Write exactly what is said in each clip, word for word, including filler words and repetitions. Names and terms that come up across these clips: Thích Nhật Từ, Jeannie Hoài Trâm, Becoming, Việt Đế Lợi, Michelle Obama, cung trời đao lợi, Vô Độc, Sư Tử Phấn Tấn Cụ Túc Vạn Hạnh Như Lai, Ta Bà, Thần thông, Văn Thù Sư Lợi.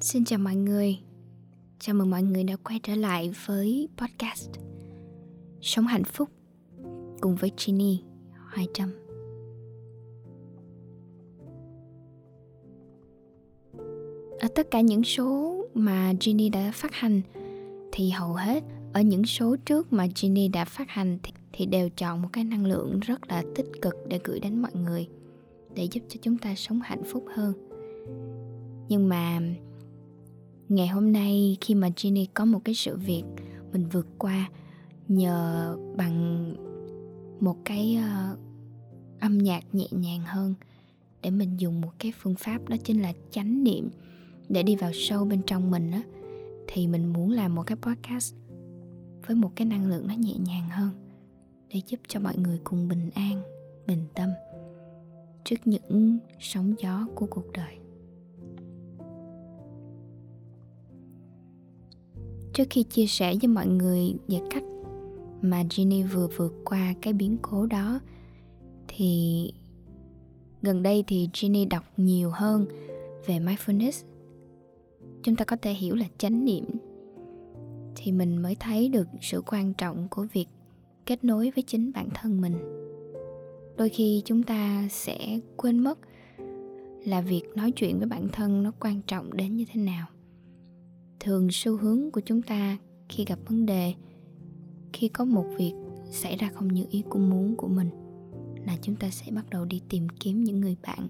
Xin chào mọi người. Chào mừng mọi người đã quay trở lại với podcast Sống Hạnh Phúc cùng với Jeannie Hoài Trâm. Ở tất cả những số mà Jeannie đã phát hành thì hầu hết ở những số trước mà Jeannie đã phát hành thì, thì đều chọn một cái năng lượng rất là tích cực để gửi đến mọi người, để giúp cho chúng ta sống hạnh phúc hơn. Nhưng mà ngày hôm nay khi mà Jeannie có một cái sự việc mình vượt qua nhờ bằng một cái uh, âm nhạc nhẹ nhàng hơn, để mình dùng một cái phương pháp đó chính là chánh niệm để đi vào sâu bên trong mình á, thì mình muốn làm một cái podcast với một cái năng lượng nó nhẹ nhàng hơn để giúp cho mọi người cùng bình an, bình tâm trước những sóng gió của cuộc đời. Trước khi chia sẻ với mọi người về cách mà Jeannie vừa vượt qua cái biến cố đó, thì gần đây thì Jeannie đọc nhiều hơn về mindfulness. Chúng ta có thể hiểu là chánh niệm. Thì mình mới thấy được sự quan trọng của việc kết nối với chính bản thân mình. Đôi khi chúng ta sẽ quên mất là việc nói chuyện với bản thân nó quan trọng đến như thế nào. Thường xu hướng của chúng ta khi gặp vấn đề, khi có một việc xảy ra không như ý cũng muốn của mình, là chúng ta sẽ bắt đầu đi tìm kiếm những người bạn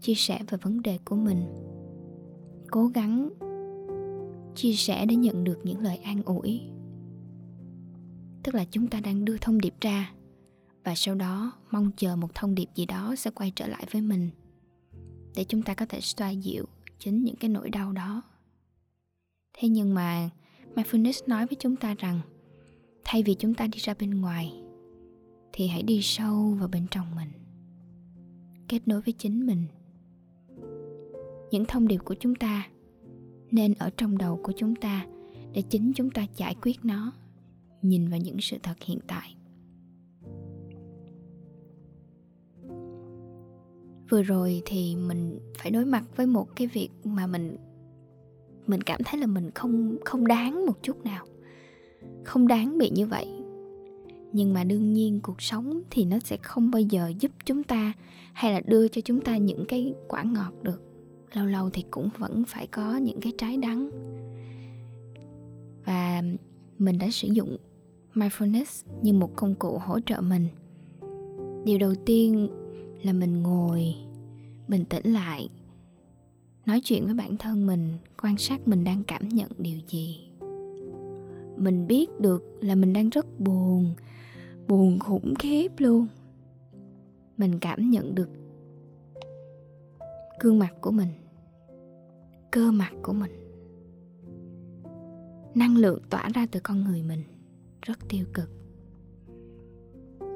chia sẻ về vấn đề của mình, cố gắng chia sẻ để nhận được những lời an ủi. Tức là chúng ta đang đưa thông điệp ra và sau đó mong chờ một thông điệp gì đó sẽ quay trở lại với mình để chúng ta có thể xoa dịu chính những cái nỗi đau đó. Thế nhưng mà mindfulness nói với chúng ta rằng thay vì chúng ta đi ra bên ngoài thì hãy đi sâu vào bên trong mình, kết nối với chính mình. Những thông điệp của chúng ta nên ở trong đầu của chúng ta để chính chúng ta giải quyết nó, nhìn vào những sự thật hiện tại. Vừa rồi thì mình phải đối mặt với một cái việc mà mình Mình cảm thấy là mình không, không đáng một chút nào, không đáng bị như vậy. Nhưng mà đương nhiên cuộc sống thì nó sẽ không bao giờ giúp chúng ta hay là đưa cho chúng ta những cái quả ngọt được. Lâu lâu thì cũng vẫn phải có những cái trái đắng. Và mình đã sử dụng mindfulness như một công cụ hỗ trợ mình. Điều đầu tiên là mình ngồi bình tĩnh lại, nói chuyện với bản thân mình, quan sát mình đang cảm nhận điều gì. Mình biết được là mình đang rất buồn, buồn khủng khiếp luôn. Mình cảm nhận được gương mặt của mình, cơ mặt của mình, năng lượng tỏa ra từ con người mình rất tiêu cực.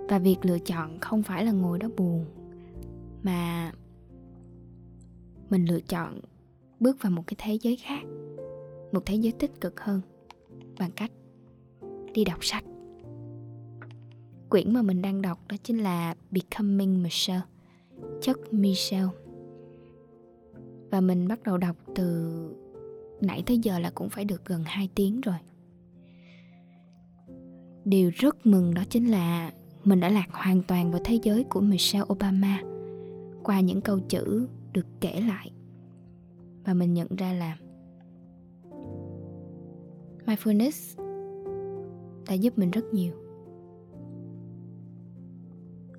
Và việc lựa chọn không phải là ngồi đó buồn, mà mình lựa chọn bước vào một cái thế giới khác, một thế giới tích cực hơn bằng cách đi đọc sách. Quyển mà mình đang đọc đó chính là Becoming Michelle, chất Michelle. Và mình bắt đầu đọc từ nãy tới giờ là cũng phải được gần hai tiếng rồi. Điều rất mừng đó chính là mình đã lạc hoàn toàn vào thế giới của Michelle Obama qua những câu chữ được kể lại. Và mình nhận ra là mindfulness đã giúp mình rất nhiều.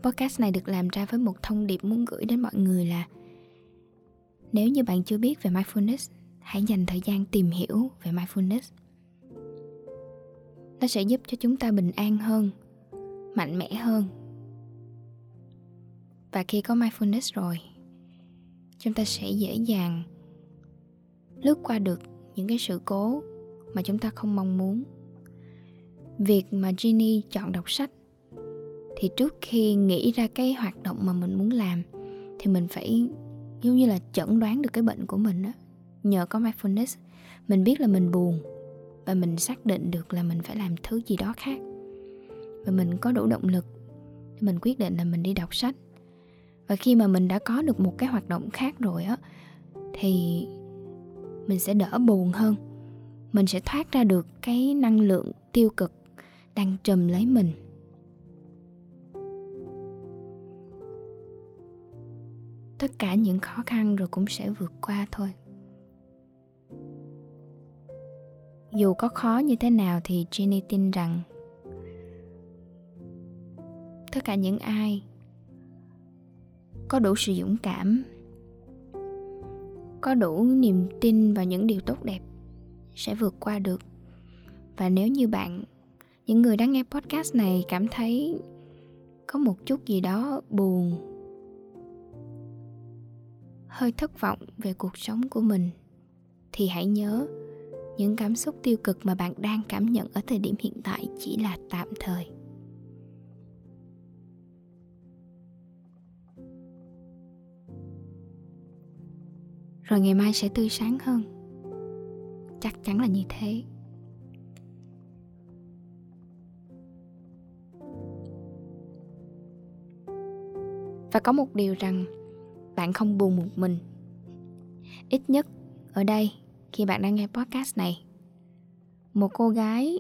Podcast này được làm ra với một thông điệp muốn gửi đến mọi người là nếu như bạn chưa biết về mindfulness, hãy dành thời gian tìm hiểu về mindfulness. Nó sẽ giúp cho chúng ta bình an hơn, mạnh mẽ hơn. Và khi có mindfulness rồi, chúng ta sẽ dễ dàng lướt qua được những cái sự cố mà chúng ta không mong muốn. Việc mà Jeannie chọn đọc sách thì trước khi nghĩ ra cái hoạt động mà mình muốn làm thì mình phải giống như là chẩn đoán được cái bệnh của mình đó. Nhờ có mindfulness, mình biết là mình buồn và mình xác định được là mình phải làm thứ gì đó khác. Và mình có đủ động lực, mình quyết định là mình đi đọc sách. Và khi mà mình đã có được một cái hoạt động khác rồi á, thì mình sẽ đỡ buồn hơn. Mình sẽ thoát ra được cái năng lượng tiêu cực đang trùm lấy mình. Tất cả những khó khăn rồi cũng sẽ vượt qua thôi. Dù có khó như thế nào thì Jeannie tin rằng tất cả những ai có đủ sự dũng cảm, có đủ niềm tin vào những điều tốt đẹp sẽ vượt qua được. Và nếu như bạn, những người đang nghe podcast này cảm thấy có một chút gì đó buồn, hơi thất vọng về cuộc sống của mình, thì hãy nhớ những cảm xúc tiêu cực mà bạn đang cảm nhận ở thời điểm hiện tại chỉ là tạm thời. Rồi ngày mai sẽ tươi sáng hơn. Chắc chắn là như thế. Và có một điều rằng bạn không buồn một mình. Ít nhất ở đây, khi bạn đang nghe podcast này, một cô gái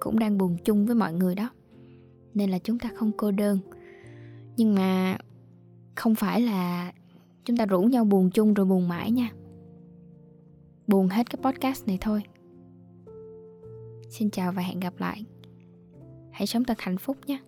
cũng đang buồn chung với mọi người đó. Nên là chúng ta không cô đơn. Nhưng mà không phải là chúng ta rủ nhau buồn chung rồi buồn mãi nha. Buồn hết cái podcast này thôi. Xin chào và hẹn gặp lại. Hãy sống thật hạnh phúc nhé.